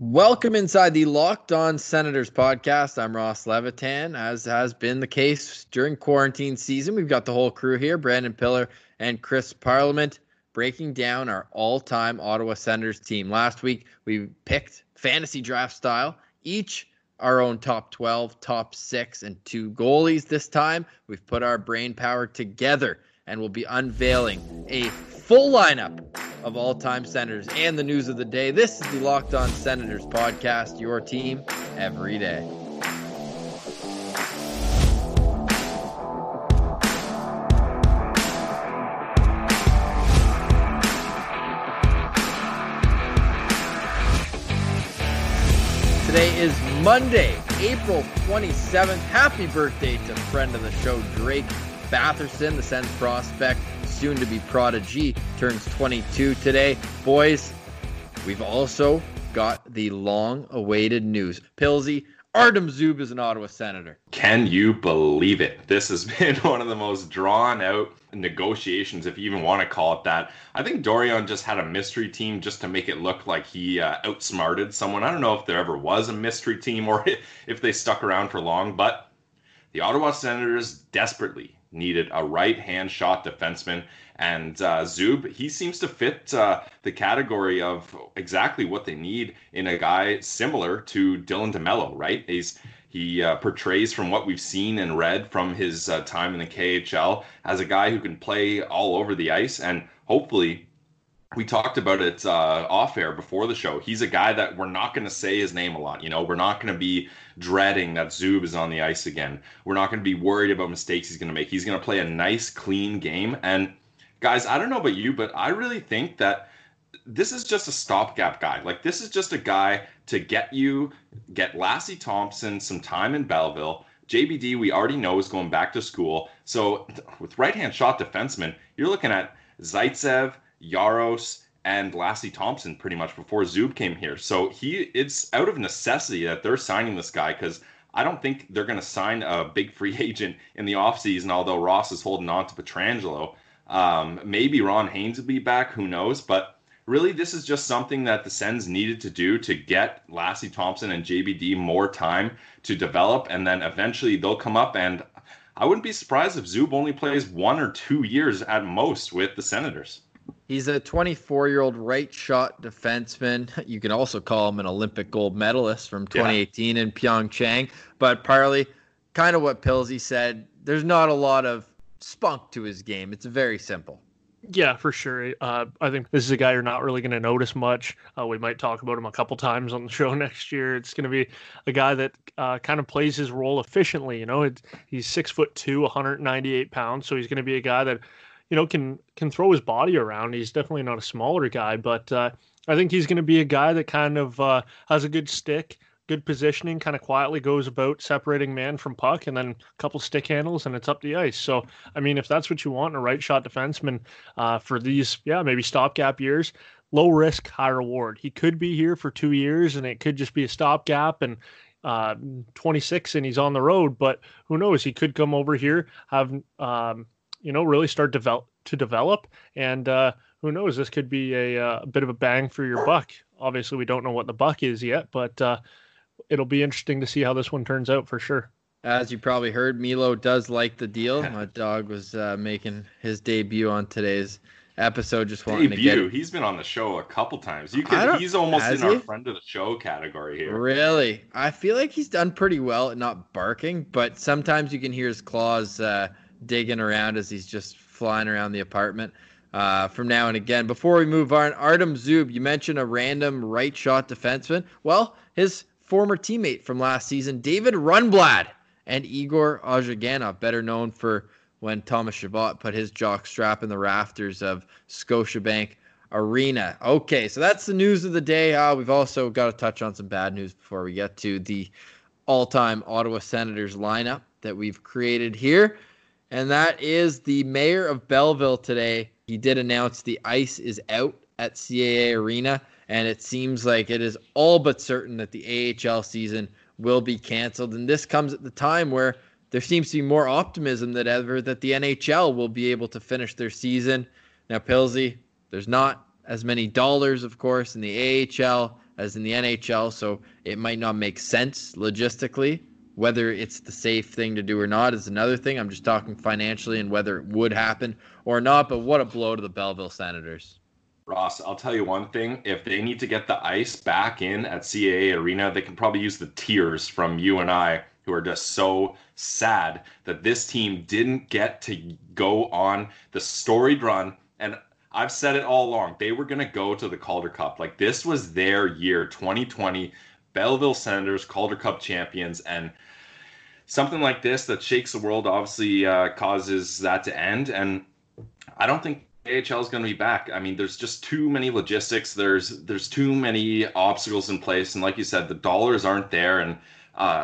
Welcome inside the Locked On Senators podcast. I'm Ross Levitan. As has been the case during quarantine season, we've got the whole crew here, Brandon Pillar and Chris Parliament, breaking down our all-time Ottawa Senators team. Last week, we picked fantasy draft style, each our own top 12, top 6, and 2 goalies. This time, we've put our brain power together and we'll be unveiling a full lineup of all-time Senators and the news of the day. This is the Locked On Senators podcast, your team every day. Today is Monday, April 27th. Happy birthday to friend of the show, Drake Batherson, the Sens prospect, soon-to-be prodigy, turns 22 today. Boys, we've also got the long-awaited news. Pilsy, Artem Zub is an Ottawa Senator. Can you believe it? This has been one of the most drawn-out negotiations, if you even want to call it that. I think Dorion just had a mystery team just to make it look like he outsmarted someone. I don't know if there ever was a mystery team or if they stuck around for long, but the Ottawa Senators desperately needed a right-hand shot defenseman, and Zub, he seems to fit the category of exactly what they need in a guy similar to Dylan DeMello, right? He portrays, from what we've seen and read from his time in the KHL, as a guy who can play all over the ice, and hopefully, we talked about it off air before the show. He's a guy that we're not going to say his name a lot. You know, we're not going to be dreading that Zub is on the ice again. We're not going to be worried about mistakes he's going to make. He's going to play a nice, clean game. And guys, I don't know about you, but I really think that this is just a stopgap guy. Like, this is just a guy to get Lassie Thompson some time in Belleville. JBD, we already know, is going back to school. So with right-hand shot defensemen, you're looking at Zaitsev, Yaros, and Lassie Thompson pretty much before Zub came here. So it's out of necessity that they're signing this guy, because I don't think they're going to sign a big free agent in the offseason, although Ross is holding on to Pietrangelo. Maybe Ron Haynes will be back, who knows? But really, this is just something that the Sens needed to do to get Lassie Thompson and JBD more time to develop, and then eventually they'll come up, and I wouldn't be surprised if Zub only plays 1 or 2 years at most with the Senators. He's a 24-year-old right shot defenseman. You can also call him an Olympic gold medalist from 2018 in Pyeongchang. But Parley, kind of what Pilsy said, there's not a lot of spunk to his game. It's very simple. Yeah, for sure. I think this is a guy you're not really going to notice much. We might talk about him a couple times on the show next year. It's going to be a guy that kind of plays his role efficiently. You know, he's 6'2", 198 pounds. So he's going to be a guy that, you know, can throw his body around. He's definitely not a smaller guy, but I think he's going to be a guy that kind of has a good stick, good positioning, kind of quietly goes about separating man from puck, and then a couple stick handles, and it's up the ice. So, I mean, if that's what you want in a right shot defenseman for these, maybe stopgap years, low risk, high reward. He could be here for 2 years, and it could just be a stopgap, and 26, and he's on the road. But who knows? He could come over here, have really start to develop. And who knows, this could be a bit of a bang for your buck. Obviously, we don't know what the buck is yet, but it'll be interesting to see how this one turns out for sure. As you probably heard, Milo does like the deal. My dog was making his debut on today's episode. Just wanting to get... He's been on the show a couple times. He's almost in our friend of the show category here. Really? I feel like he's done pretty well at not barking, but sometimes you can hear his claws digging around as he's just flying around the apartment from now and again. Before we move on, Artem Zub, you mentioned a random right shot defenseman. Well, his former teammate from last season, David Rundblad, and Igor Ozheganov, better known for when Thomas Chabot put his jock strap in the rafters of Scotiabank Arena. Okay, so that's the news of the day. We've also got to touch on some bad news before we get to the all-time Ottawa Senators lineup that we've created here. And that is the mayor of Belleville today. He did announce the ice is out at CAA Arena, and it seems like it is all but certain that the AHL season will be canceled. And this comes at the time where there seems to be more optimism than ever that the NHL will be able to finish their season. Now, Pilsy, there's not as many dollars, of course, in the AHL as in the NHL, so it might not make sense logistically. Whether it's the safe thing to do or not is another thing. I'm just talking financially and whether it would happen or not, but what a blow to the Belleville Senators. Ross, I'll tell you one thing. If they need to get the ice back in at CAA Arena, they can probably use the tears from you and I, who are just so sad that this team didn't get to go on the storied run. And I've said it all along. They were going to go to the Calder Cup. Like, this was their year, 2020. Belleville Senators, Calder Cup champions, and something like this that shakes the world obviously causes that to end. And I don't think AHL is going to be back. I mean, there's just too many logistics. There's too many obstacles in place. And like you said, the dollars aren't there. And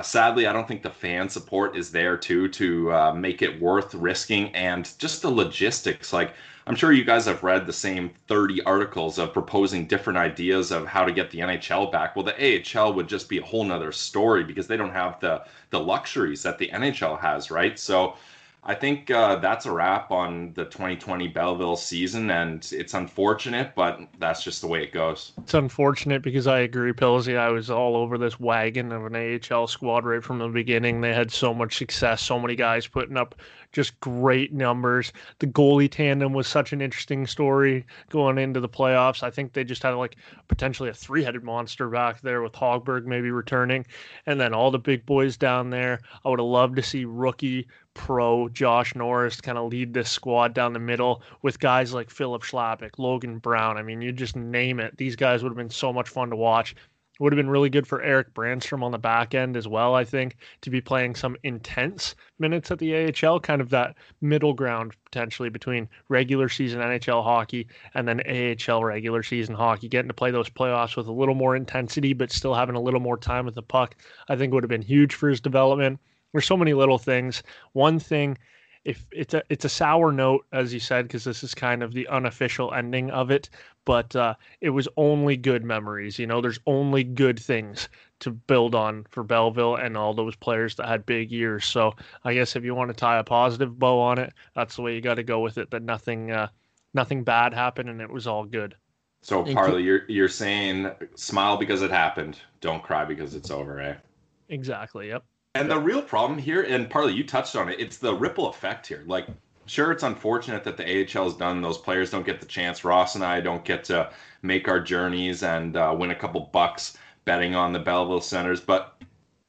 sadly, I don't think the fan support is there too to make it worth risking. And just the logistics, like, I'm sure you guys have read the same 30 articles of proposing different ideas of how to get the NHL back. Well, the AHL would just be a whole nother story because they don't have the luxuries that the NHL has, right? So I think that's a wrap on the 2020 Belleville season, and it's unfortunate, but that's just the way it goes. It's unfortunate because I agree, Pillsy. I was all over this wagon of an AHL squad right from the beginning. They had so much success, so many guys putting up just great numbers. The goalie tandem was such an interesting story going into the playoffs. I think they just had like potentially a three-headed monster back there with Hogberg maybe returning, and then all the big boys down there. I would have loved to see rookie pro Josh Norris kind of lead this squad down the middle with guys like Philip Schlappick, Logan Brown. I mean, you just name it. These guys would have been so much fun to watch. It would have been really good for Eric Brandstrom on the back end as well, I think, to be playing some intense minutes at the AHL, kind of that middle ground potentially between regular season NHL hockey and then AHL regular season hockey, getting to play those playoffs with a little more intensity but still having a little more time with the puck. I think would have been huge for his development. There's so many little things. One thing, if it's a sour note, as you said, because this is kind of the unofficial ending of it, but it was only good memories. You know, there's only good things to build on for Belleville and all those players that had big years. So I guess if you want to tie a positive bow on it, that's the way you got to go with it, that nothing bad happened and it was all good. So, Parley, you're saying smile because it happened. Don't cry because it's over, eh? Exactly, yep. And the real problem here, and Parley, you touched on it, it's the ripple effect here. Like, sure, it's unfortunate that the AHL is done. Those players don't get the chance. Ross and I don't get to make our journeys and win a couple bucks betting on the Belleville Senators. But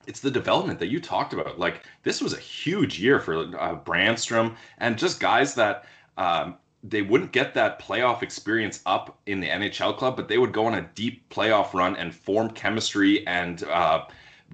it's the development that you talked about. Like, this was a huge year for Brandstrom and just guys that they wouldn't get that playoff experience up in the NHL club, but they would go on a deep playoff run and form chemistry and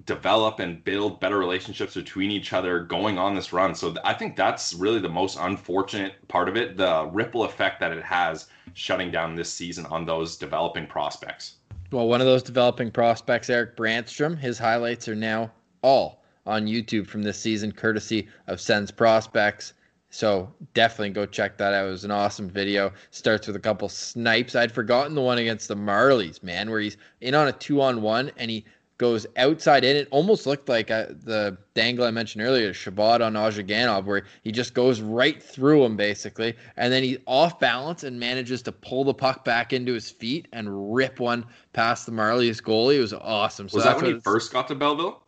develop and build better relationships between each other going on this run. So I think that's really the most unfortunate part of it, the ripple effect that it has shutting down this season on those developing prospects. Well, one of those developing prospects, Eric Brandstrom, his highlights are now all on YouTube from this season, courtesy of Sens Prospects. So definitely go check that out. It was an awesome video. Starts with a couple snipes. I'd forgotten the one against the Marlies, man, where he's in on a 2-on-1 and he goes outside in. It almost looked like the dangle I mentioned earlier, Shabbat on Ozhiganov, where he just goes right through him, basically. And then he's off balance and manages to pull the puck back into his feet and rip one past the Marlies goalie. It was awesome. So was that when he first got to Belleville?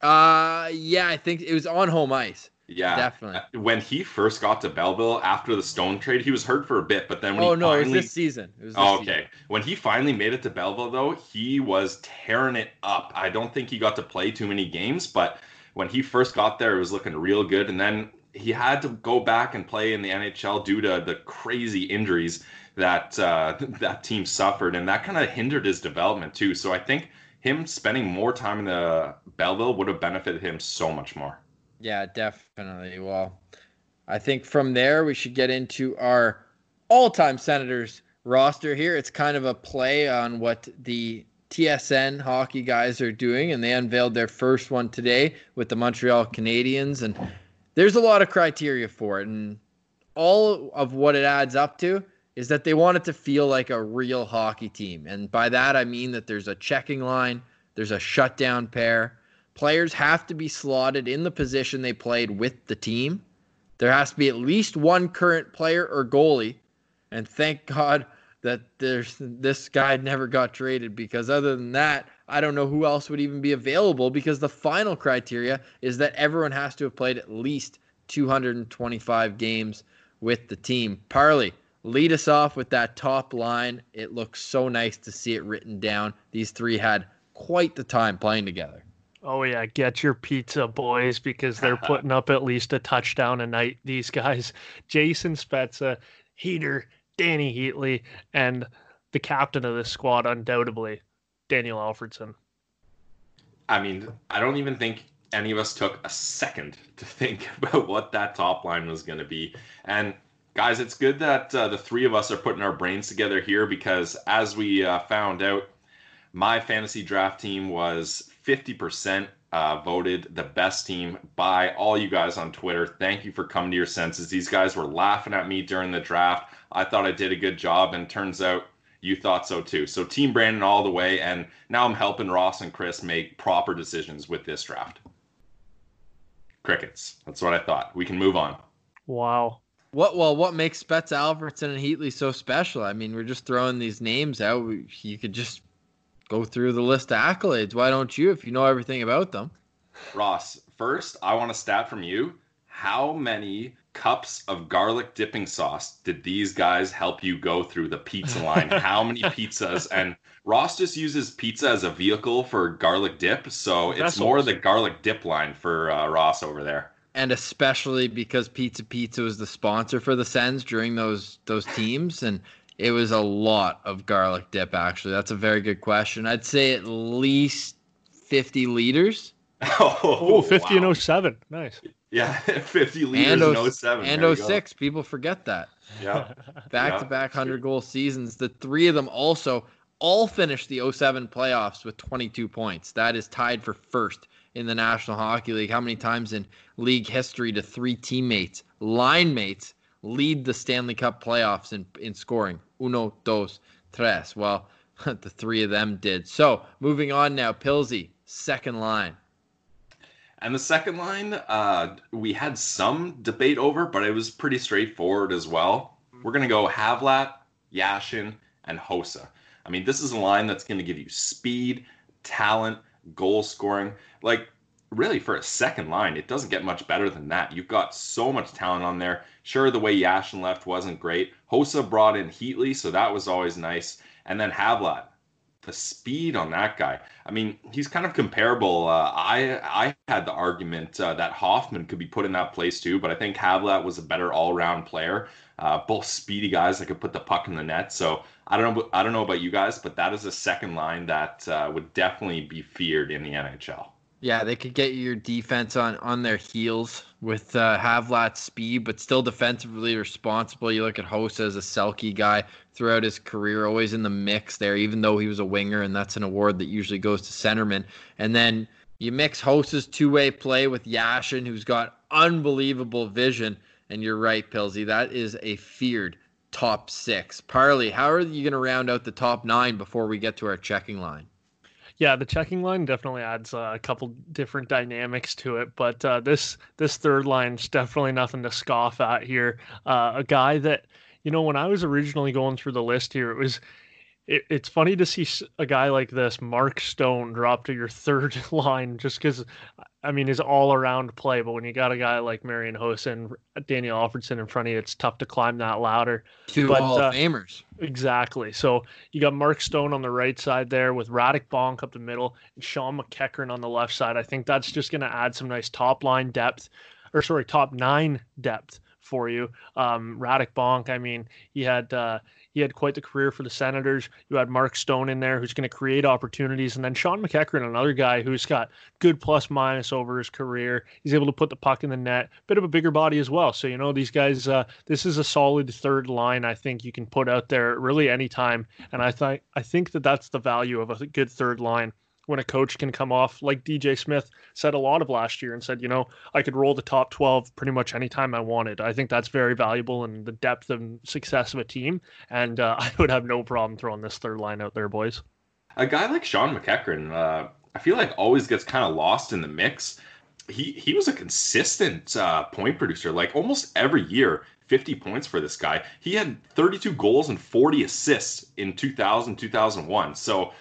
Yeah, I think it was on home ice. Yeah, definitely. When he first got to Belleville after the Stone trade, he was hurt for a bit, but then when it was this season. It was this season. When he finally made it to Belleville, though, he was tearing it up. I don't think he got to play too many games, but when he first got there, it was looking real good. And then he had to go back and play in the NHL due to the crazy injuries that that team suffered, and that kind of hindered his development too. So I think him spending more time in the Belleville would have benefited him so much more. Yeah, definitely. Well, I think from there we should get into our all-time Senators roster here. It's kind of a play on what the TSN hockey guys are doing, and they unveiled their first one today with the Montreal Canadiens, and there's a lot of criteria for it, and all of what it adds up to is that they want it to feel like a real hockey team, and by that I mean that there's a checking line, there's a shutdown pair, players have to be slotted in the position they played with the team. There has to be at least one current player or goalie. And thank God that this guy never got traded, because other than that, I don't know who else would even be available, because the final criteria is that everyone has to have played at least 225 games with the team. Parley, lead us off with that top line. It looks so nice to see it written down. These three had quite the time playing together. Oh, yeah. Get your pizza, boys, because they're putting up at least a touchdown a night, these guys. Jason Spezza, Heater, Danny Heatley, and the captain of this squad, undoubtedly, Daniel Alfredsson. I mean, I don't even think any of us took a second to think about what that top line was going to be. And guys, it's good that the three of us are putting our brains together here, because as we found out, my fantasy draft team was 50% voted the best team by all you guys on Twitter. Thank you for coming to your senses. These guys were laughing at me during the draft. I thought I did a good job, and turns out you thought so too. So Team Brandon all the way, and now I'm helping Ross and Chris make proper decisions with this draft. Crickets. That's what I thought. We can move on. Wow. What makes Spezza, Alfredsson, and Heatley so special? I mean, we're just throwing these names out. You could just go through the list of accolades. Why don't you, if you know everything about them? Ross, first, I want a stat from you. How many cups of garlic dipping sauce did these guys help you go through the pizza line? How many pizzas? And Ross just uses pizza as a vehicle for garlic dip, so it's more the garlic dip line for Ross over there. And especially because Pizza Pizza was the sponsor for the Sens during those teams, and it was a lot of garlic dip, actually. That's a very good question. I'd say at least 50 liters. Oh, 50 wow. And 07. Nice. Yeah, 50 liters and 07. And 06. People forget that. Yeah. Back-to-back 100-goal seasons. The three of them also all finished the 07 playoffs with 22 points. That is tied for first in the National Hockey League. How many times in league history do three teammates, line mates, lead the Stanley Cup playoffs in scoring? Uno, dos, tres. Well, the three of them did. So, moving on now, Pilsy, second line. And the second line, we had some debate over, but it was pretty straightforward as well. We're going to go Havlat, Yashin, and Hossa. I mean, this is a line that's going to give you speed, talent, goal scoring. Like, really, for a second line, it doesn't get much better than that. You've got so much talent on there. Sure, the way Yashin left wasn't great. Hossa brought in Heatley, so that was always nice. And then Havlat. The speed on that guy. I mean, he's kind of comparable. I had the argument that Hoffman could be put in that place too, but I think Havlat was a better all-round player. Both speedy guys that could put the puck in the net. So I don't know about you guys, but that is a second line that would definitely be feared in the NHL. Yeah, they could get your defense on their heels with Havlat's speed, but still defensively responsible. You look at Hossa as a Selke guy throughout his career, always in the mix there, even though he was a winger, and that's an award that usually goes to centermen. And then you mix Hossa's two-way play with Yashin, who's got unbelievable vision. And you're right, Pilsy, that is a feared top six. Parley, how are you going to round out the top nine before we get to our checking line? Yeah, the checking line definitely adds a couple different dynamics to it, but this third line's definitely nothing to scoff at here. A guy that, you know, when I was originally going through the list here, it's funny to see a guy like this, Mark Stone, drop to your third line just because, I mean, his all-around play, but when you got a guy like Marian Hossa and Daniel Alfredsson in front of you, it's tough to climb that ladder. Two Hall of Famers. Exactly. So you got Mark Stone on the right side there with Radek Bonk up the middle and Sean McEachern on the left side. I think that's just going to add some nice top nine depth for you. Radek Bonk, I mean, he had quite the career for the Senators. You had Mark Stone in there who's going to create opportunities. And then Sean McEachern, another guy who's got good plus-minus over his career. He's able to put the puck in the net. Bit of a bigger body as well. So, you know, these guys, this is a solid third line I think you can put out there really any time. And I think that that's the value of a good third line. When a coach can come off, like DJ Smith said a lot of last year and said, you know, I could roll the top 12 pretty much anytime I wanted. I think that's very valuable in the depth and success of a team. And I would have no problem throwing this third line out there, boys. A guy like Sean McEachern, I feel like always gets kind of lost in the mix. He was a consistent point producer, like almost every year. 50 points for this guy. He had 32 goals and 40 assists in 2000, 2001. So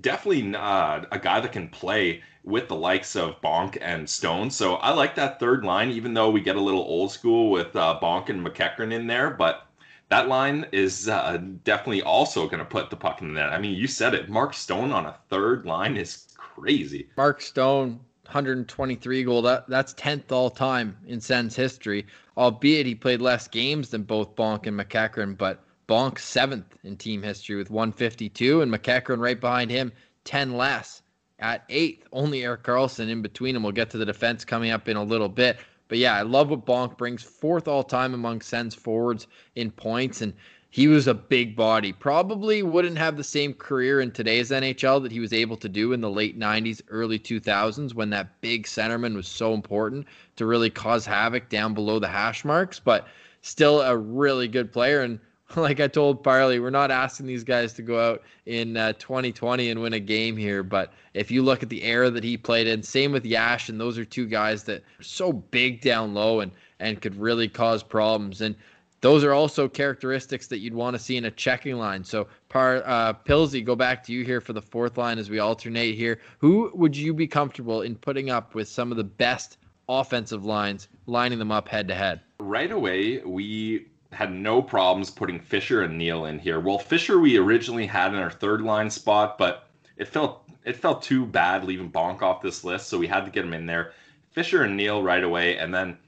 definitely a guy that can play with the likes of Bonk and Stone. So I like that third line, even though we get a little old school with Bonk and McEachern in there. But that line is definitely also going to put the puck in the net. I mean, you said it. Mark Stone on a third line is crazy. Mark Stone, 123 goal. That's 10th all time in Sens history, albeit he played less games than both Bonk and McEachern, but Bonk 7th in team history with 152, and McEachern right behind him, 10 less at 8th. Only Erik Karlsson in between him. We'll get to the defense coming up in a little bit. But yeah, I love what Bonk brings, 4th all-time among Sens forwards in points, and he was a big body. Probably wouldn't have the same career in today's NHL that he was able to do in the late 90s, early 2000s, when that big centerman was so important to really cause havoc down below the hash marks, but still a really good player. And like I told Parley, we're not asking these guys to go out in 2020 and win a game here. But if you look at the era that he played in, same with Yashin, and those are two guys that are so big down low and could really cause problems. And those are also characteristics that you'd want to see in a checking line. So Pilsy, go back to you here for the fourth line as we alternate here. Who would you be comfortable in putting up with some of the best offensive lines, lining them up head-to-head? Right away, we had no problems putting Fisher and Neil in here. Well, Fisher we originally had in our third line spot, but it felt too bad leaving Bonk off this list, so we had to get him in there. Fisher and Neil right away, and then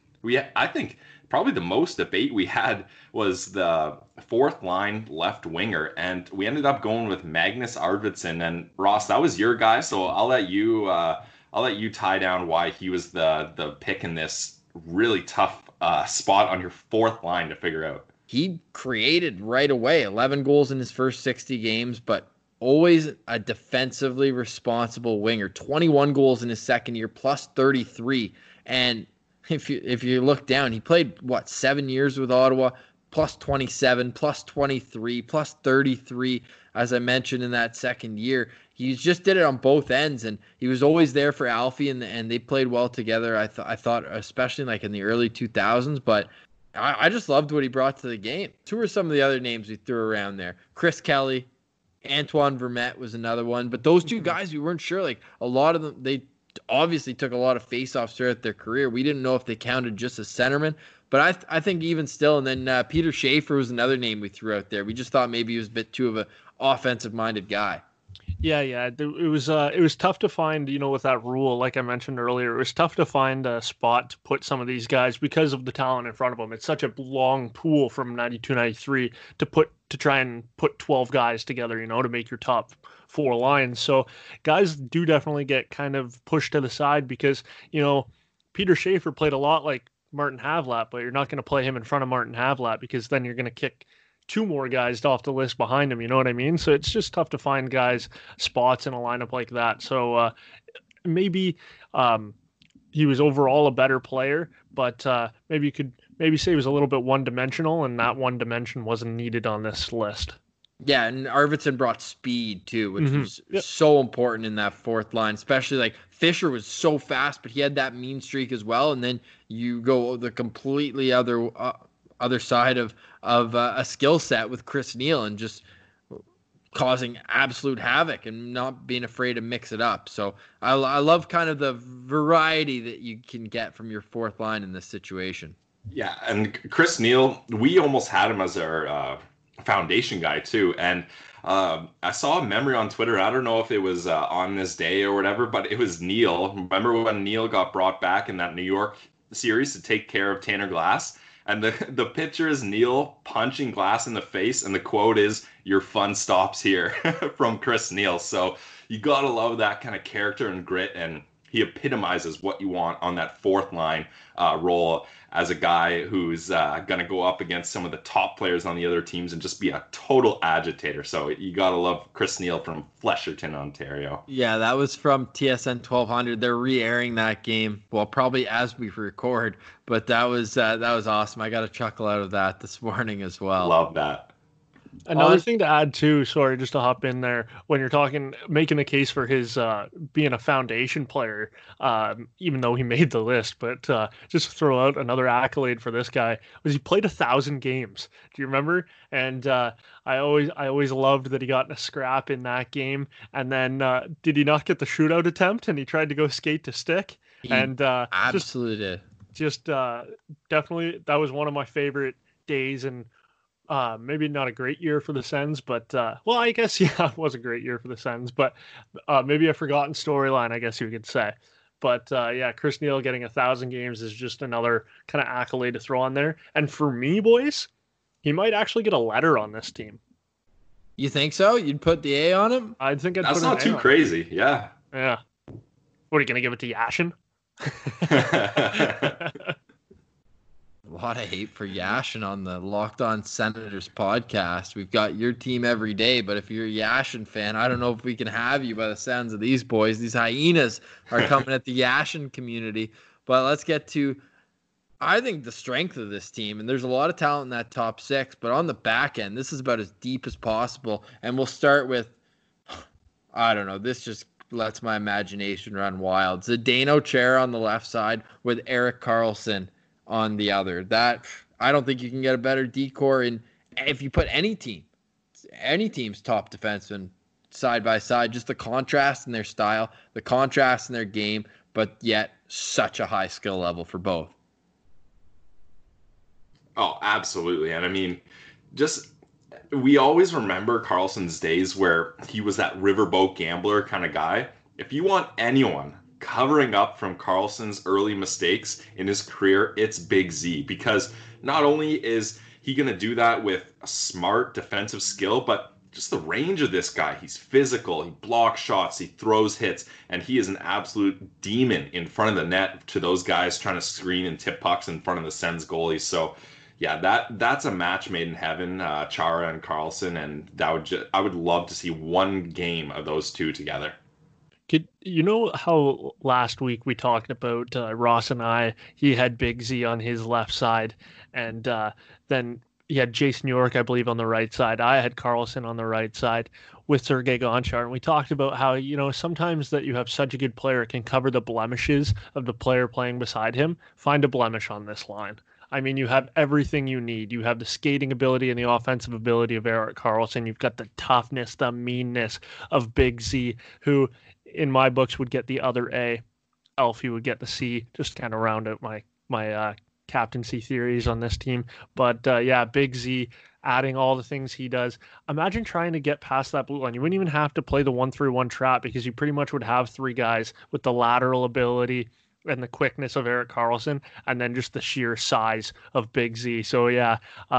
I think probably the most debate we had was the fourth line left winger, and we ended up going with Magnus Arvidsson. And Ross, that was your guy, so I'll let you tie down why he was the pick in this really tough spot on your fourth line to figure out. He created right away, 11 goals in his first 60 games, but always a defensively responsible winger. 21 goals in his second year, plus 33. And if you look down, he played, 7 years with Ottawa, plus 27, plus 23, plus 33, as I mentioned in that second year. He just did it on both ends, and he was always there for Alfie, and they played well together, I thought, especially like in the early 2000s, but I just loved what he brought to the game. Who were some of the other names we threw around there? Chris Kelly, Antoine Vermette was another one, but those two guys, we weren't sure. Like, a lot of them, they obviously took a lot of faceoffs throughout their career. We didn't know if they counted just as centermen, but I think even still, and then Peter Schaefer was another name we threw out there. We just thought maybe he was a bit too of an offensive-minded guy. Yeah. It was tough to find, with that rule, like I mentioned earlier, it was tough to find a spot to put some of these guys because of the talent in front of them. It's such a long pool from 92, 93 to try and put 12 guys together, to make your top four lines. So guys do definitely get kind of pushed to the side because, Peter Schaefer played a lot like Martin Havlat, but you're not going to play him in front of Martin Havlat because then you're going to kick two more guys off the list behind him, you know what I mean? So it's just tough to find guys spots in a lineup like that. So maybe he was overall a better player, but maybe you could say he was a little bit one-dimensional, and that one dimension wasn't needed on this list. Yeah, and Arvidsson brought speed too, which was so important in that fourth line, especially like Fisher was so fast, but he had that mean streak as well, and then you go the completely other side of a skill set with Chris Neil and just causing absolute havoc and not being afraid to mix it up. So I love kind of the variety that you can get from your fourth line in this situation. Yeah, and Chris Neil, we almost had him as our foundation guy too. And I saw a memory on Twitter. I don't know if it was on this day or whatever, but it was Neil. Remember when Neil got brought back in that New York series to take care of Tanner Glass? And the picture is Neil punching Glass in the face, and the quote is, "Your fun stops here," from Chris Neil. So you got to love that kind of character and grit, and he epitomizes what you want on that fourth line role as a guy who's going to go up against some of the top players on the other teams and just be a total agitator. So you got to love Chris Neil from Flesherton, Ontario. Yeah, that was from TSN 1200. They're re-airing that game, well, probably as we record, but that was awesome. I got a chuckle out of that this morning as well. Love that. Another thing to add too, sorry, just to hop in there, when you're talking, making the case for his being a foundation player, even though he made the list, but just throw out another accolade for this guy was he played 1,000 games. Do you remember? And I always loved that he got in a scrap in that game. And then did he not get the shootout attempt? And he tried to go skate to stick. Absolutely. Just definitely, that was one of my favorite days, and maybe not a great year for the Sens, but it was a great year for the Sens, but maybe a forgotten storyline, I guess you could say. But Chris Neil getting 1,000 games is just another kind of accolade to throw on there. And for me, boys, he might actually get a letter on this team. You think so? You'd put the A on him? I think that's not too crazy. Yeah. Yeah. What are you gonna give it to Yashin? A lot of hate for Yashin on the Locked On Senators podcast. We've got your team every day, but if you're a Yashin fan, I don't know if we can have you by the sounds of these boys. These hyenas are coming at the Yashin community. But let's get to, I think, the strength of this team. And there's a lot of talent in that top six, but on the back end, this is about as deep as possible. And we'll start with, I don't know, this just lets my imagination run wild. Zdeno Chara on the left side with Erik Karlsson on the other. That, I don't think you can get a better decor. And if you put any team's top defenseman side by side, just the contrast in their style, the contrast in their game, but yet such a high skill level for both. Oh, absolutely. And I mean, just, we always remember Karlsson's days where he was that riverboat gambler kind of guy. If you want anyone covering up from Karlsson's early mistakes in his career, it's Big Z, because not only is he going to do that with a smart defensive skill, but just the range of this guy. He's physical, he blocks shots, he throws hits, and he is an absolute demon in front of the net to those guys trying to screen and tip pucks in front of the Sens goalies. So yeah, that's a match made in heaven, Chara and Karlsson, and that would I would love to see one game of those two together. You know how last week we talked about Ross and I, he had Big Z on his left side, and then he had Jason York, I believe, on the right side. I had Karlsson on the right side with Sergei Gonchar, and we talked about how, you know, sometimes that you have such a good player, it can cover the blemishes of the player playing beside him. Find a blemish on this line. I mean, you have everything you need. You have the skating ability and the offensive ability of Erik Karlsson. You've got the toughness, the meanness of Big Z, who in my books would get the other A. Alfie would get the C, just to kind of round out my captaincy theories on this team. But Big Z adding all the things he does. Imagine trying to get past that blue line. You wouldn't even have to play the 1-3-1 trap, because you pretty much would have three guys with the lateral ability and the quickness of Erik Karlsson, and then just the sheer size of Big Z. So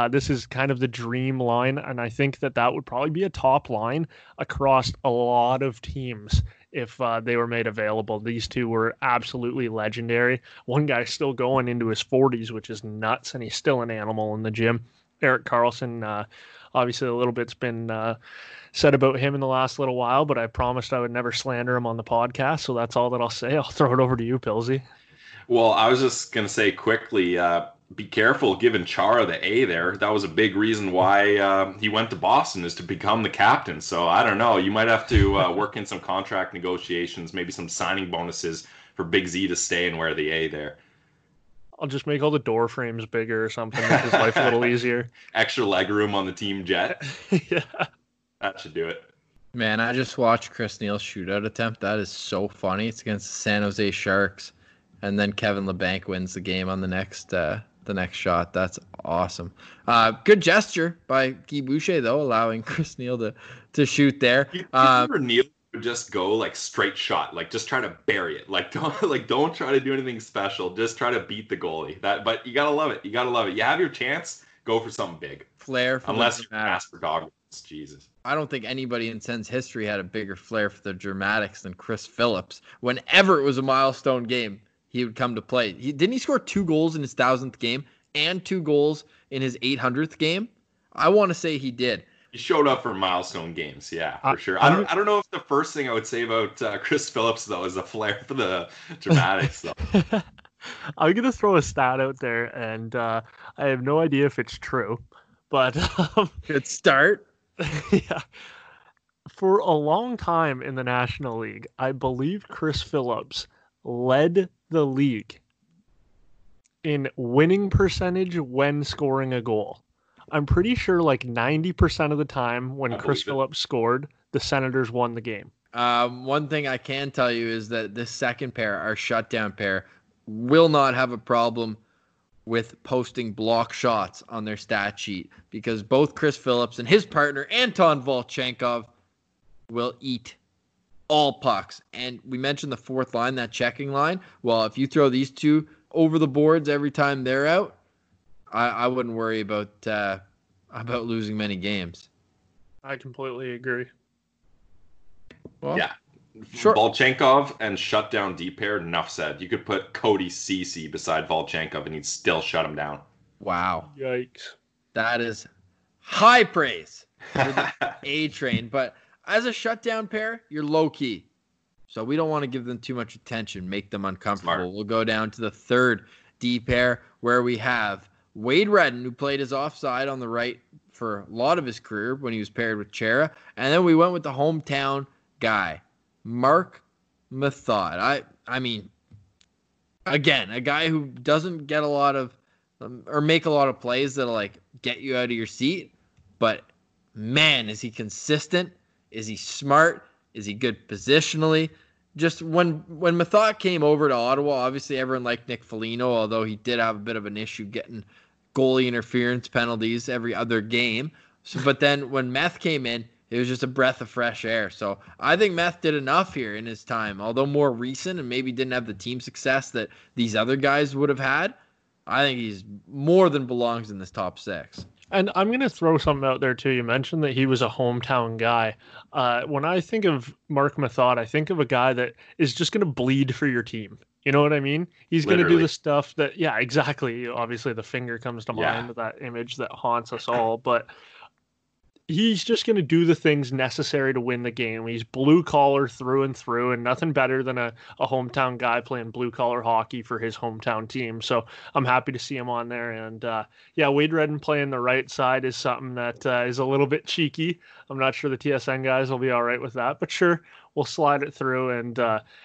this is kind of the dream line, and I think that would probably be a top line across a lot of teams if they were made available. These two were absolutely legendary. One guy's still going into his 40s, which is nuts, and he's still an animal in the gym. Erik Karlsson, obviously a little bit's been said about him in the last little while, but I promised I would never slander him on the podcast, so that's all that I'll say. I'll throw it over to you, Pilsy. Well, I was just going to say quickly, be careful giving Chara the A there. That was a big reason why he went to Boston, is to become the captain. So I don't know. You might have to work in some contract negotiations, maybe some signing bonuses for Big Z to stay and wear the A there. I'll just make all the door frames bigger or something, make his life a little easier. Extra leg room on the team jet. Yeah. That should do it. Man, I just watched Chris Neal's shootout attempt. That is so funny. It's against the San Jose Sharks. And then Kevin LeBanc wins the game on the next shot. That's awesome. Good gesture by Guy Boucher, though, allowing Chris Neil to shoot there. You remember Neil would just go like straight shot, like just try to bury it. Like don't try to do anything special. Just try to beat the goalie. But you gotta love it. You have your chance. Go for something big. Flair for unless you're for dog. Jesus. I don't think anybody in Sens history had a bigger flair for the dramatics than Chris Phillips. Whenever it was a milestone game, he would come to play. Didn't he score 2 goals in his 1,000th game and 2 goals in his 800th game? I want to say he did. He showed up for milestone games, yeah, for sure. I don't know if the first thing I would say about Chris Phillips, though, is a flair for the dramatics, though. I'm going to throw a stat out there, and I have no idea if it's true. But good start. Yeah. For a long time in the National League, I believe Chris Phillips led the league in winning percentage when scoring a goal. I'm pretty sure like 90% of the time when Chris Phillips scored, the Senators won the game. One thing I can tell you is that this second pair, our shutdown pair, will not have a problem with posting block shots on their stat sheet because both Chris Phillips and his partner, Anton Volchenkov, will eat all pucks. And we mentioned the fourth line, that checking line. Well, if you throw these two over the boards every time they're out, I wouldn't worry about losing many games. I completely agree. Well, yeah. Sure. Volchenkov and shutdown D pair, enough said. You could put Cody Ceci beside Volchenkov and he'd still shut him down. Wow. Yikes. That is high praise for the A train. But as a shutdown pair, you're low key. So we don't want to give them too much attention, make them uncomfortable. Smart. We'll go down to the third D pair where we have Wade Redden, who played his offside on the right for a lot of his career when he was paired with Chara. And then we went with the hometown guy, Mark Methot. I mean, again, a guy who doesn't get a lot of or make a lot of plays that'll like get you out of your seat. But man, is he consistent? Is he smart? Is he good positionally? Just when Methot came over to Ottawa, obviously everyone liked Nick Foligno, although he did have a bit of an issue getting goalie interference penalties every other game. So, but then when Meth came in, it was just a breath of fresh air. So I think Meth did enough here in his time, although more recent and maybe didn't have the team success that these other guys would have had. I think he's more than belongs in this top six. And I'm going to throw something out there, too. You mentioned that he was a hometown guy. When I think of Mark Methot, I think of a guy that is just going to bleed for your team. You know what I mean? He's going to do the stuff that, yeah, exactly. Obviously, the finger comes to mind with that image that haunts us all. But he's just going to do the things necessary to win the game. He's blue-collar through and through, and nothing better than a hometown guy playing blue-collar hockey for his hometown team. So I'm happy to see him on there. And, yeah, Wade Redden playing the right side is something that is a little bit cheeky. I'm not sure the TSN guys will be all right with that, but sure, we'll slide it through and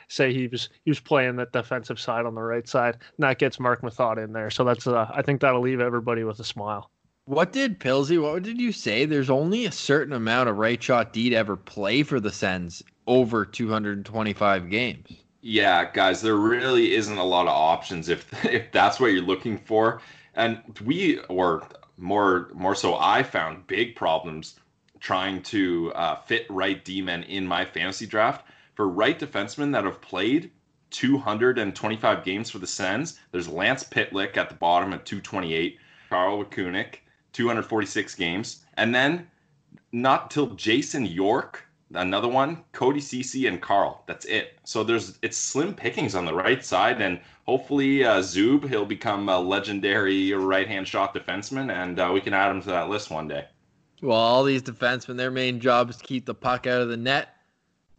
say he was playing that defensive side on the right side, and that gets Mark Methot in there. So that's I think that'll leave everybody with a smile. What did Pilsy, what did you say? There's only a certain amount of right shot D to ever play for the Sens over 225 games. Yeah, guys, there really isn't a lot of options if that's what you're looking for. And we, or more so I found big problems trying to fit right D-men in my fantasy draft. For right defensemen that have played 225 games for the Sens, there's Lance Pitlick at the bottom at 228, Karl Wakunik, 246 games. And then not till Jason York, another one, Cody Ceci and Karl. That's it. So it's slim pickings on the right side. And hopefully Zub, he'll become a legendary right-hand shot defenseman. And we can add him to that list one day. Well, all these defensemen, their main job is to keep the puck out of the net.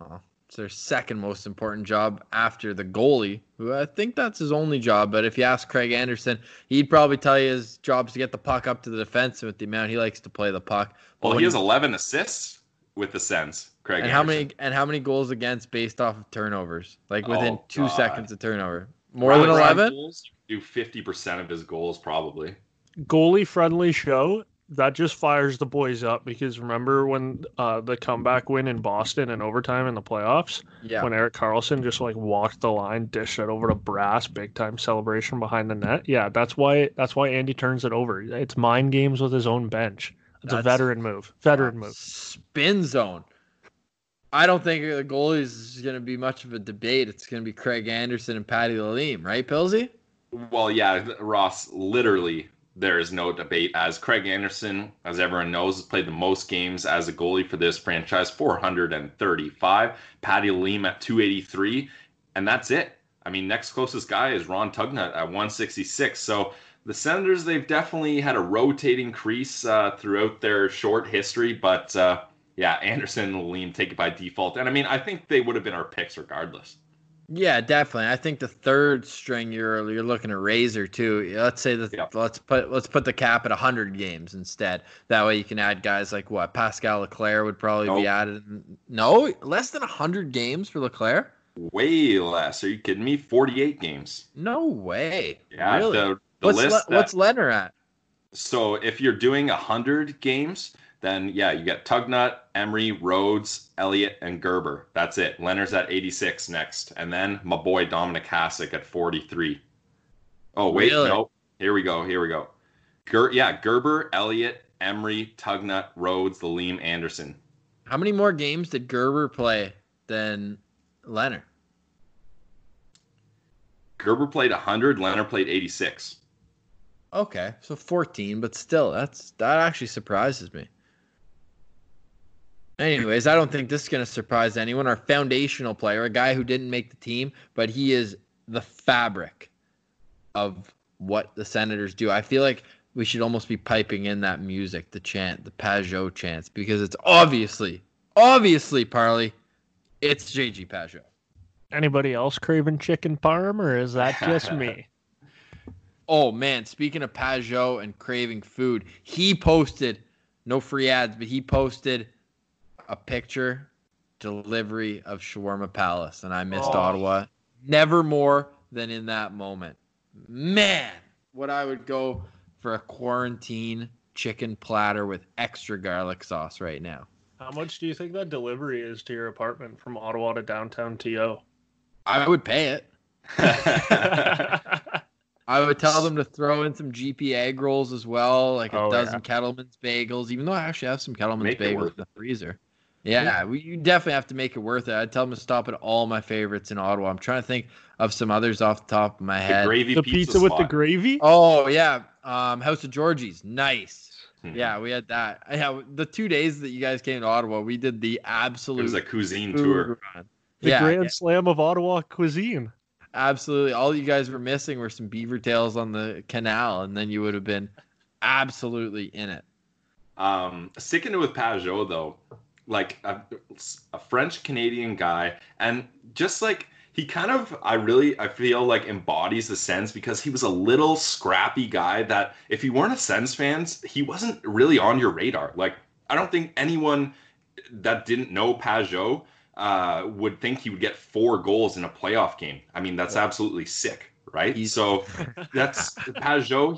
Oh, it's their second most important job after the goalie, who I think that's his only job. But if you ask Craig Anderson, he'd probably tell you his job is to get the puck up to the defense with the amount he likes to play the puck. Well, he has 11 assists with the Sens, Craig Anderson. How many goals against based off of turnovers? Like within 2 seconds of turnover. More than 11? Goals, do 50% of his goals probably. Goalie-friendly show. That just fires the boys up because remember when the comeback win in Boston in overtime in the playoffs? Yeah. When Erik Karlsson just like walked the line, dished it over to Brass, big time celebration behind the net. Yeah, that's why Andy turns it over. It's mind games with his own bench. That's a veteran move. Spin zone. I don't think the goalies is going to be much of a debate. It's going to be Craig Anderson and Patty Laleme, right, Pilsy? Well, yeah, Ross, literally. There is no debate, as Craig Anderson, as everyone knows, has played the most games as a goalie for this franchise, 435. Patty Laleme at 283, and that's it. I mean, next closest guy is Ron Tugnut at 166. So the Senators, they've definitely had a rotating crease throughout their short history. But, yeah, Anderson and Laleme take it by default. And, I mean, I think they would have been our picks regardless. Yeah, definitely. I think the third string you're looking at Razor too. Let's say that let's put the cap at 100 games instead. That way you can add guys like what Pascal Leclaire would probably be added. No, less than 100 games for Leclaire. Way less. Are you kidding me? 48 games. No way. Yeah. Really? What's Leonard at? So if you're doing 100 games, then yeah, you got Tugnut, Emery, Rhodes, Elliot, and Gerber. That's it. Leonard's at 86 next. And then my boy Dominic Hasek at 43. Oh, wait. Really? No. Here we go. Gerber, Elliot, Emery, Tugnut, Rhodes, Laleme, Anderson. How many more games did Gerber play than Leonard? Gerber played 100. Leonard played 86. Okay, so 14, but still, that actually surprises me. Anyways, I don't think this is going to surprise anyone. Our foundational player, a guy who didn't make the team, but he is the fabric of what the Senators do. I feel like we should almost be piping in that music, the chant, the Pajot chants, because it's obviously, Parley, it's JG Pajot. Anybody else craving chicken parm, or is that just me? Oh, man, speaking of Pajot and craving food, he posted, no free ads, but he posted a picture delivery of Shawarma Palace, and I missed Ottawa. Never more than in that moment. Man, what I would go for a quarantine chicken platter with extra garlic sauce right now. How much do you think that delivery is to your apartment from Ottawa to downtown TO? I would pay it. I would tell them to throw in some GP egg rolls as well, like a dozen Kettleman's bagels, even though I actually have some Kettleman's bagels in the freezer. Yeah, you definitely have to make it worth it. I'd tell them to stop at all my favorites in Ottawa. I'm trying to think of some others off the top of my head. The pizza with the gravy? Oh, yeah. House of Georgie's. Nice. Mm-hmm. Yeah, we had that. Yeah, the 2 days that you guys came to Ottawa, we did the absolute... It was a cuisine tour. The Grand Slam of Ottawa cuisine. Absolutely. All you guys were missing were some beaver tails on the canal, and then you would have been absolutely in it. Sticking with Pajot, though, like a French-Canadian guy, and just like he kind of, I feel like embodies the Sens because he was a little scrappy guy that if you weren't a Sens fans, he wasn't really on your radar. Like, I don't think anyone that didn't know Pajot would think he would get 4 goals in a playoff game. I mean, that's absolutely sick, right? So that's Pajot.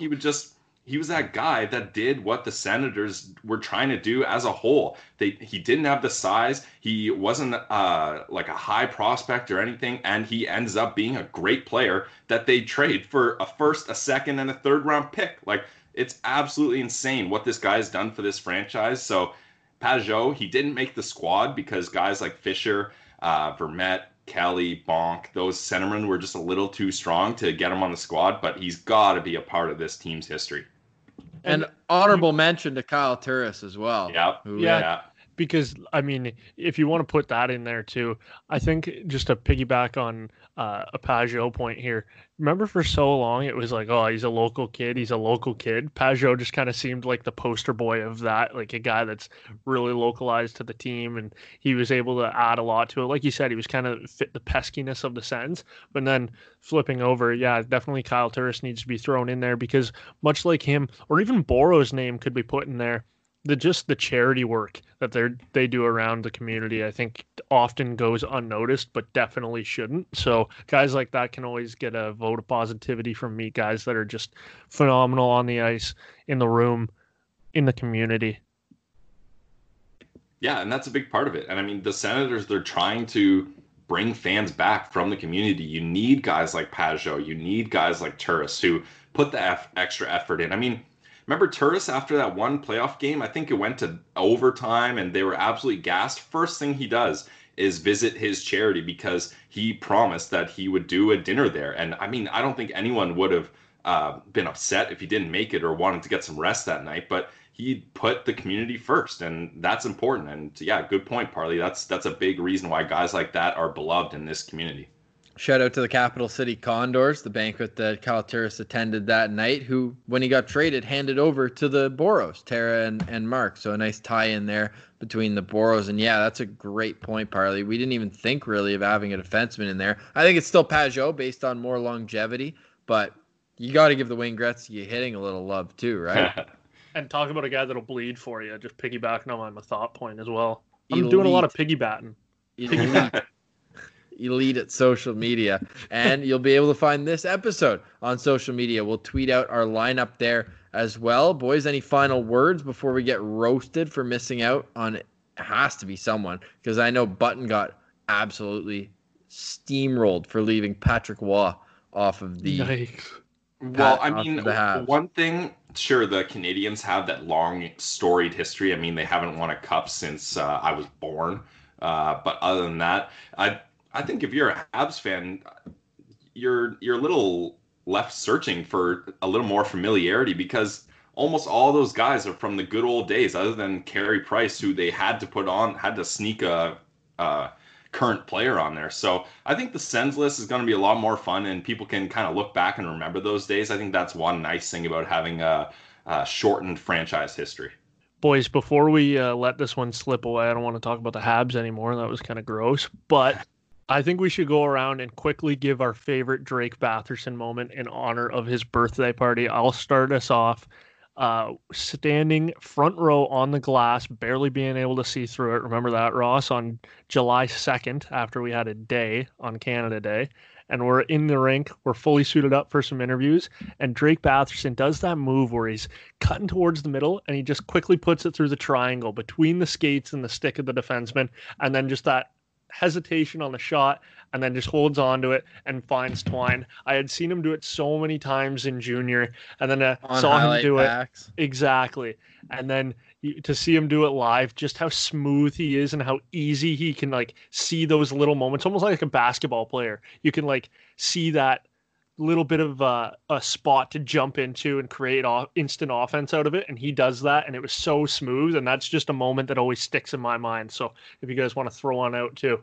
He was that guy that did what the Senators were trying to do as a whole. He didn't have the size. He wasn't like a high prospect or anything, and he ends up being a great player that they trade for a first, a second, and a third round pick. Like, it's absolutely insane what this guy's done for this franchise. So Pajot, he didn't make the squad because guys like Fisher, Vermette, Kelly, Bonk, those centermen were just a little too strong to get him on the squad, but he's got to be a part of this team's history. And honorable mention to Kyle Turris as well. Yep. Yeah. Because, I mean, if you want to put that in there too, I think just to piggyback on a Pajot point here, remember for so long it was like, oh, he's a local kid. Pajot just kind of seemed like the poster boy of that, like a guy that's really localized to the team, and he was able to add a lot to it. Like you said, he was kind of fit the peskiness of the Sens, but then flipping over, yeah, definitely Kyle Turris needs to be thrown in there because much like him, or even Boro's name could be put in there. The charity work that they do around the community, I think, often goes unnoticed, but definitely shouldn't. So guys like that can always get a vote of positivity from me, guys that are just phenomenal on the ice, in the room, in the community. Yeah, and that's a big part of it. And I mean, the Senators, they're trying to bring fans back from the community. You need guys like Pajot. You need guys like Turris who put the extra effort in. I mean, remember Turris after that one playoff game? I think it went to overtime and they were absolutely gassed. First thing he does is visit his charity because he promised that he would do a dinner there. And I mean, I don't think anyone would have been upset if he didn't make it or wanted to get some rest that night, but he put the community first, and that's important. And yeah, good point, Parley. That's a big reason why guys like that are beloved in this community. Shout out to the Capital City Condors, the banquet that Kyle Turris attended that night, who, when he got traded, handed over to the Boros, Tara and Mark. So a nice tie in there between the Boros. And yeah, that's a great point, Parley. We didn't even think really of having a defenseman in there. I think it's still Pajot based on more longevity, but you got to give the Wayne Gretzky hitting a little love too, right? And talk about a guy that'll bleed for you. Just piggybacking on my thought point as well. I'm doing a lot of piggybacking. Elite at social media, and you'll be able to find this episode on social media. We'll tweet out our lineup there as well. Boys, any final words before we get roasted for missing out on it? Has to be someone, because I know Button got absolutely steamrolled for leaving Patrick Waugh off of the one thing. Sure, the Canadians have that long storied history. I mean, they haven't won a cup since I was born, but other than that, I think if you're a Habs fan, you're a little left searching for a little more familiarity, because almost all those guys are from the good old days, other than Carey Price, who they had to sneak a current player on there. So I think the Sens list is going to be a lot more fun, and people can kind of look back and remember those days. I think that's one nice thing about having a shortened franchise history. Boys, before we let this one slip away, I don't want to talk about the Habs anymore. That was kind of gross, but I think we should go around and quickly give our favorite Drake Batherson moment in honor of his birthday party. I'll start us off standing front row on the glass, barely being able to see through it. Remember that, Ross, on July 2nd, after we had a day on Canada Day, and we're in the rink. We're fully suited up for some interviews, and Drake Batherson does that move where he's cutting towards the middle, and he just quickly puts it through the triangle between the skates and the stick of the defenseman, and then just that hesitation on the shot, and then just holds on to it and finds twine. I had seen him do it so many times in junior, and then I saw him do packs. It exactly, and then to see him do it live, just how smooth he is and how easy he can like see those little moments, almost like a basketball player. You can like see that little bit of a spot to jump into and create instant offense out of it, and he does that, and it was so smooth, and that's just a moment that always sticks in my mind. So if you guys want to throw one out too.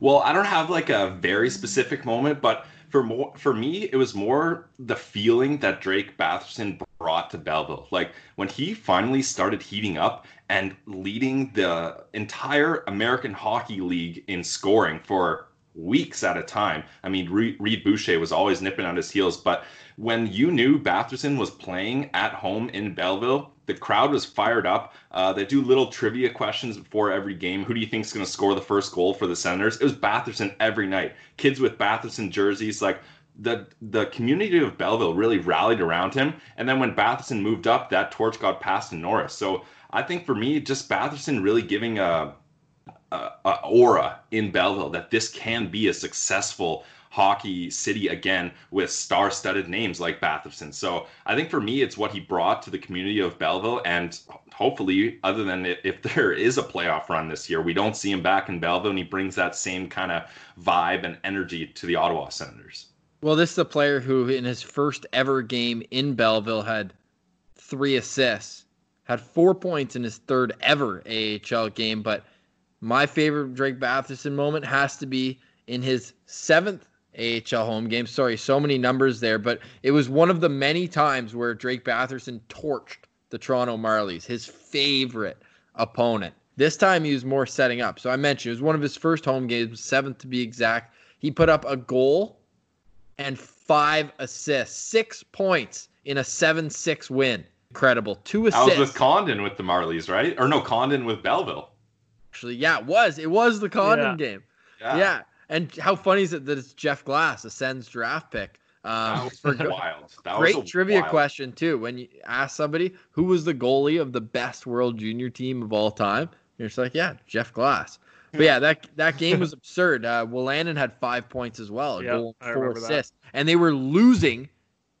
Well, I don't have like a very specific moment, but for me, it was more the feeling that Drake Batherson brought to Belleville. Like when he finally started heating up and leading the entire American Hockey League in scoring for weeks at a time. I mean, Reed Boucher was always nipping on his heels, but when you knew Batherson was playing at home in Belleville, the crowd was fired up. They do little trivia questions before every game. Who do you think is going to score the first goal for the Senators? It was Batherson every night. Kids with Batherson jerseys, like the community of Belleville really rallied around him. And then when Batherson moved up, that torch got passed to Norris. So I think for me, just Batherson really giving a aura in Belleville that this can be a successful hockey city again with star-studded names like Batherson. So I think for me, it's what he brought to the community of Belleville, and hopefully, other than if there is a playoff run this year, we don't see him back in Belleville, and he brings that same kind of vibe and energy to the Ottawa Senators. Well, this is a player who in his first ever game in Belleville had 3 assists, had 4 points in his third ever AHL game, but my favorite Drake Batherson moment has to be in his 7th AHL home game. Sorry, so many numbers there, but it was one of the many times where Drake Batherson torched the Toronto Marlies, his favorite opponent. This time he was more setting up. So I mentioned it was one of his first home games, 7th to be exact. He put up a goal and 5 assists, 6 points in a 7-6 win. Incredible. 2 assists. I was with Condon with the Marlies, right? Or no, Condon with Belleville. Actually, yeah, it was the Condon game. Yeah. And how funny is it that it's Jeff Glass, a Sens draft pick? That was wild. That was a trivia question, too. When you ask somebody, who was the goalie of the best world junior team of all time? You're just like, yeah, Jeff Glass. But yeah, that game was absurd. Willanen had 5 points as well, a goal and 4 assists. And they were losing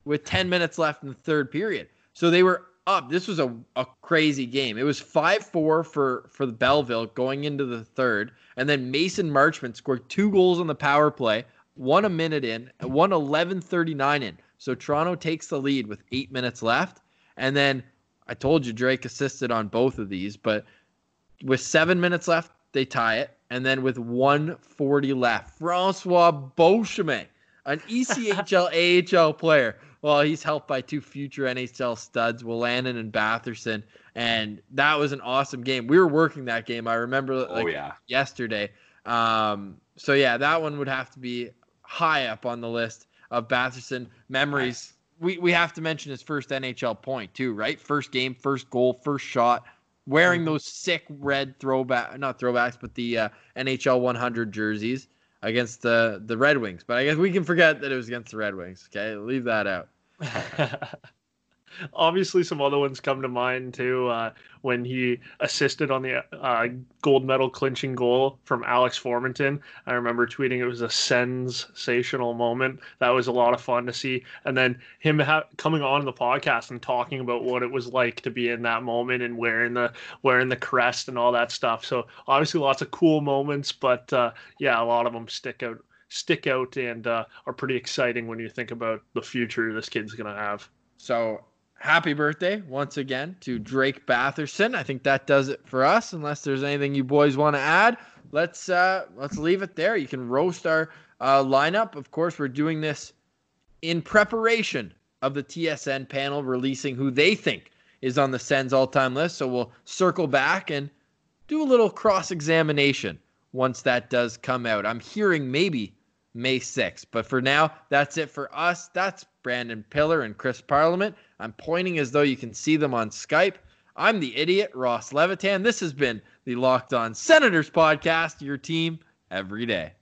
with 10 minutes left in the third period. So they were up. This was a crazy game. It was 5-4 for the Belleville going into the third, and then Mason Marchment scored 2 goals on the power play, 1 a minute in, and 1:11:39 in. So Toronto takes the lead with 8 minutes left, and then I told you Drake assisted on both of these, but with 7 minutes left, they tie it. And then with 1:40 left, Francois Beauchemin, an ECHL AHL player. Well, he's helped by two future NHL studs, Willanen and Batherson. And that was an awesome game. We were working that game. I remember yesterday. So, yeah, that one would have to be high up on the list of Batherson memories. We have to mention his first NHL point, too, right? First game, first goal, first shot. Wearing those sick red the NHL 100 jerseys against the Red Wings. But I guess we can forget that it was against the Red Wings. Okay, leave that out. Obviously, some other ones come to mind, too, when he assisted on the gold medal clinching goal from Alex Formanton. I remember tweeting it was a sensational moment. That was a lot of fun to see. And then him coming on the podcast and talking about what it was like to be in that moment and wearing the crest and all that stuff. So obviously lots of cool moments, but a lot of them stick out and are pretty exciting when you think about the future this kid's going to have. So happy birthday once again to Drake Batherson. I think that does it for us. Unless there's anything you boys want to add, let's leave it there. You can roast our lineup. Of course, we're doing this in preparation of the TSN panel releasing who they think is on the Sens all-time list. So we'll circle back and do a little cross-examination once that does come out. I'm hearing maybe May 6th. But for now, that's it for us. That's Brandon Pillar and Chris Parliament. I'm pointing as though you can see them on Skype. I'm the idiot, Ross Levitan. This has been the Locked On Senators podcast, your team every day.